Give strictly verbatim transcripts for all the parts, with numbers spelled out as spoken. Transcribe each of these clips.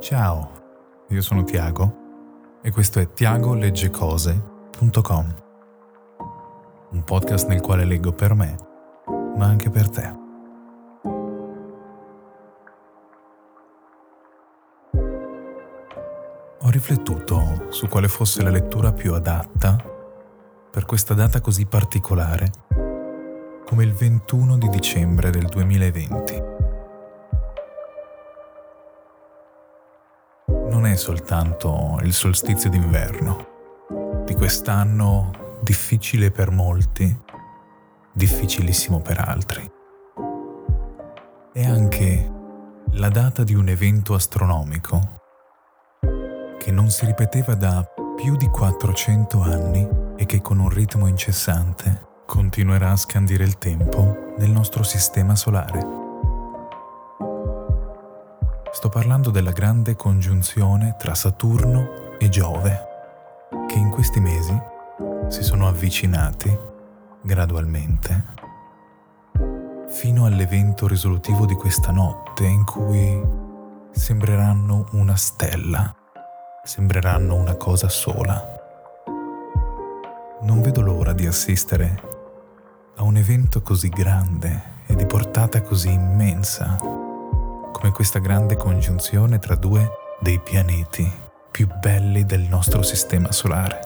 Ciao, io sono Tiago e questo è Tiago Legge Cose punto com, un podcast nel quale leggo per me, ma anche per te. Ho riflettuto su quale fosse la lettura più adatta per questa data così particolare come il ventuno di dicembre del duemilaventi. Non è soltanto il solstizio d'inverno di quest'anno, difficile per molti, difficilissimo per altri. È anche la data di un evento astronomico che non si ripeteva da più di quattrocento anni e che con un ritmo incessante continuerà a scandire il tempo nel nostro sistema solare. Sto parlando della grande congiunzione tra Saturno e Giove, che in questi mesi si sono avvicinati gradualmente fino all'evento risolutivo di questa notte, in cui sembreranno una stella. Sembreranno una cosa sola. Non vedo l'ora di assistere a un evento così grande e di portata così immensa come questa grande congiunzione tra due dei pianeti più belli del nostro sistema solare.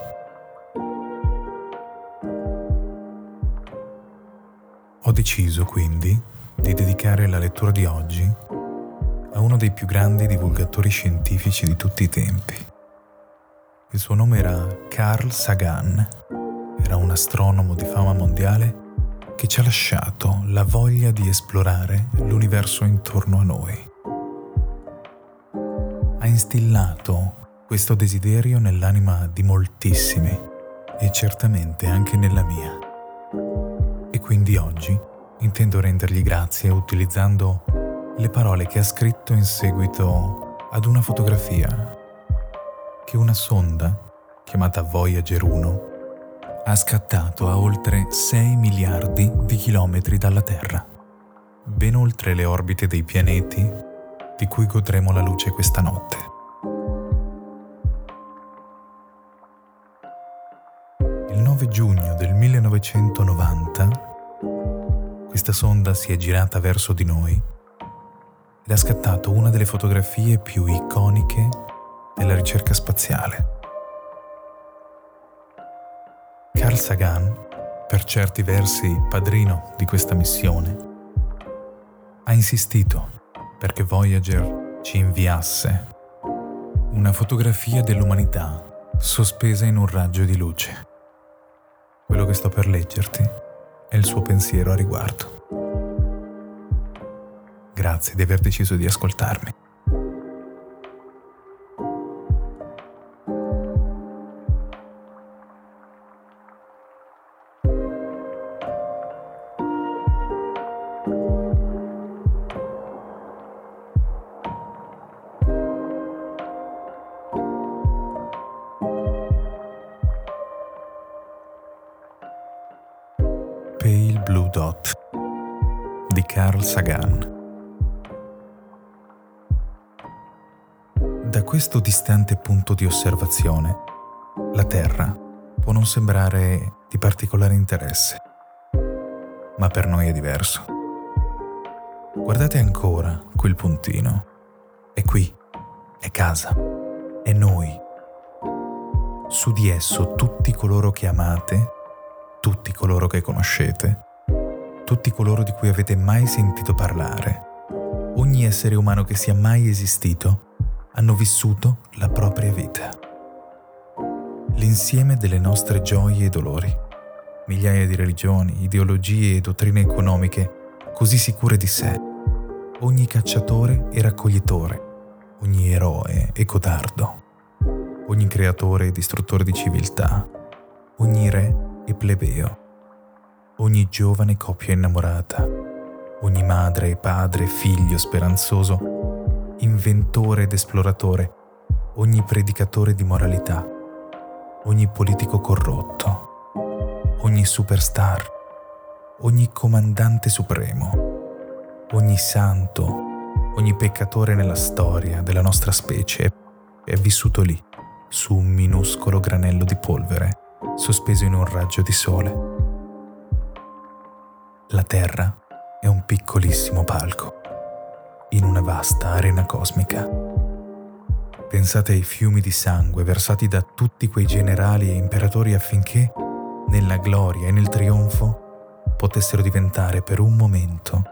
Ho deciso quindi di dedicare la lettura di oggi a uno dei più grandi divulgatori scientifici di tutti i tempi. Il suo nome era Carl Sagan. Era un astronomo di fama mondiale che ci ha lasciato la voglia di esplorare l'universo intorno a noi. Ha instillato questo desiderio nell'anima di moltissimi e certamente anche nella mia. E quindi oggi intendo rendergli grazie utilizzando le parole che ha scritto in seguito ad una fotografia che una sonda chiamata Voyager uno ha scattato a oltre sei miliardi di chilometri dalla Terra, ben oltre le orbite dei pianeti di cui godremo la luce questa notte. Il nove giugno del millenovecentonovanta questa sonda si è girata verso di noi ed ha scattato una delle fotografie più iconiche della ricerca spaziale. Carl Sagan, per certi versi padrino di questa missione, ha insistito perché Voyager ci inviasse una fotografia dell'umanità sospesa in un raggio di luce. Quello che sto per leggerti è il suo pensiero a riguardo. Grazie di aver deciso di ascoltarmi. Pale Blue Dot di Carl Sagan. Da questo distante punto di osservazione, la Terra può non sembrare di particolare interesse, ma per noi è diverso. Guardate ancora quel puntino. È qui, è casa, è noi. Su di esso tutti coloro che amate, tutti coloro che conoscete, tutti coloro di cui avete mai sentito parlare, ogni essere umano che sia mai esistito, hanno vissuto la propria vita. L'insieme delle nostre gioie e dolori, migliaia di religioni, ideologie e dottrine economiche così sicure di sé, ogni cacciatore e raccoglitore, ogni eroe e codardo, ogni creatore e distruttore di civiltà, ogni re e plebeo, ogni giovane coppia innamorata, ogni madre e padre, figlio speranzoso, inventore ed esploratore, ogni predicatore di moralità, ogni politico corrotto, ogni superstar, ogni comandante supremo, ogni santo, Ogni peccatore nella storia della nostra specie è vissuto lì, su un minuscolo granello di polvere, sospeso in un raggio di sole. La Terra è un piccolissimo palco, in una vasta arena cosmica. Pensate ai fiumi di sangue versati da tutti quei generali e imperatori affinché, nella gloria e nel trionfo, potessero diventare per un momento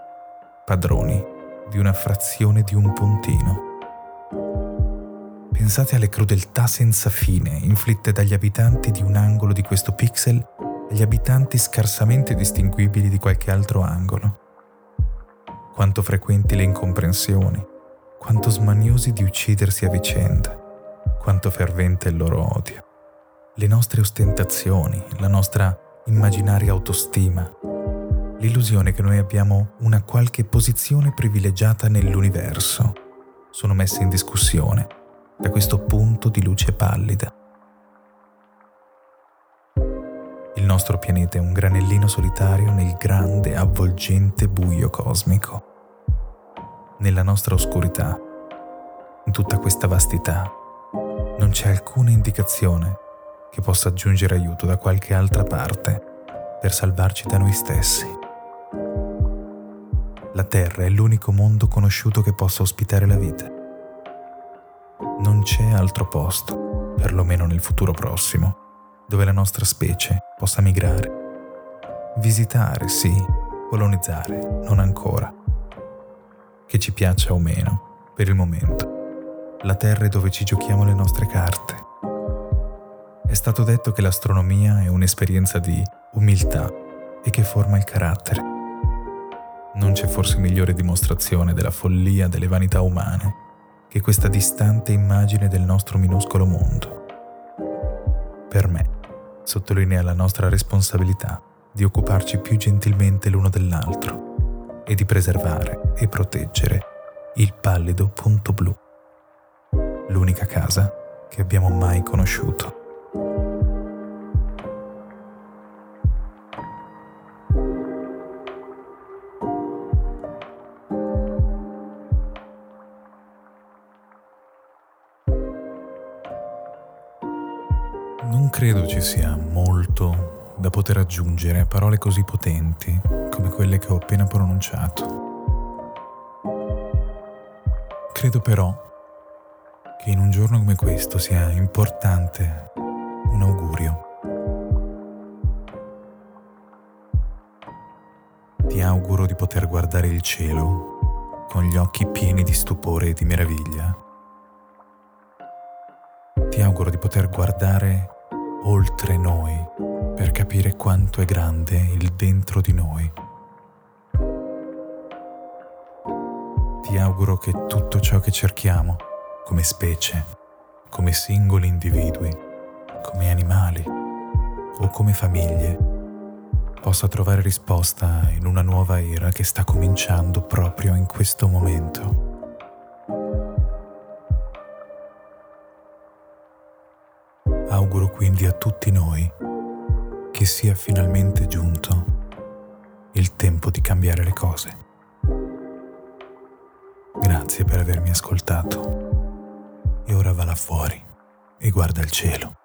padroni di una frazione di un puntino. Pensate alle crudeltà senza fine inflitte dagli abitanti di un angolo di questo pixel agli abitanti scarsamente distinguibili di qualche altro angolo. Quanto frequenti le incomprensioni, quanto smaniosi di uccidersi a vicenda, quanto fervente il loro odio. Le nostre ostentazioni, la nostra immaginaria autostima, l'illusione che noi abbiamo una qualche posizione privilegiata nell'universo, sono messe in discussione da questo punto di luce pallida. Il nostro pianeta è un granellino solitario nel grande, avvolgente buio cosmico. Nella nostra oscurità, in tutta questa vastità, non c'è alcuna indicazione che possa giungere aiuto da qualche altra parte per salvarci da noi stessi. La Terra è l'unico mondo conosciuto che possa ospitare la vita. Non c'è altro posto, perlomeno nel futuro prossimo, dove la nostra specie possa migrare. Visitare, sì, colonizzare, non ancora. Che ci piaccia o meno, per il momento, la Terra è dove ci giochiamo le nostre carte. È stato detto che l'astronomia è un'esperienza di umiltà e che forma il carattere. Non c'è forse migliore dimostrazione della follia delle vanità umane che questa distante immagine del nostro minuscolo mondo. Per me, sottolinea la nostra responsabilità di occuparci più gentilmente l'uno dell'altro e di preservare e proteggere il pallido punto blu, l'unica casa che abbiamo mai conosciuto. Non credo ci sia molto da poter aggiungere a parole così potenti come quelle che ho appena pronunciato. Credo però che in un giorno come questo sia importante un augurio. Ti auguro di poter guardare il cielo con gli occhi pieni di stupore e di meraviglia. Ti auguro di poter guardare oltre noi, per capire quanto è grande il dentro di noi. Ti auguro che tutto ciò che cerchiamo, come specie, come singoli individui, come animali o come famiglie, possa trovare risposta in una nuova era che sta cominciando proprio in questo momento. Auguro quindi a tutti noi che sia finalmente giunto il tempo di cambiare le cose. Grazie per avermi ascoltato. E ora va là fuori e guarda il cielo.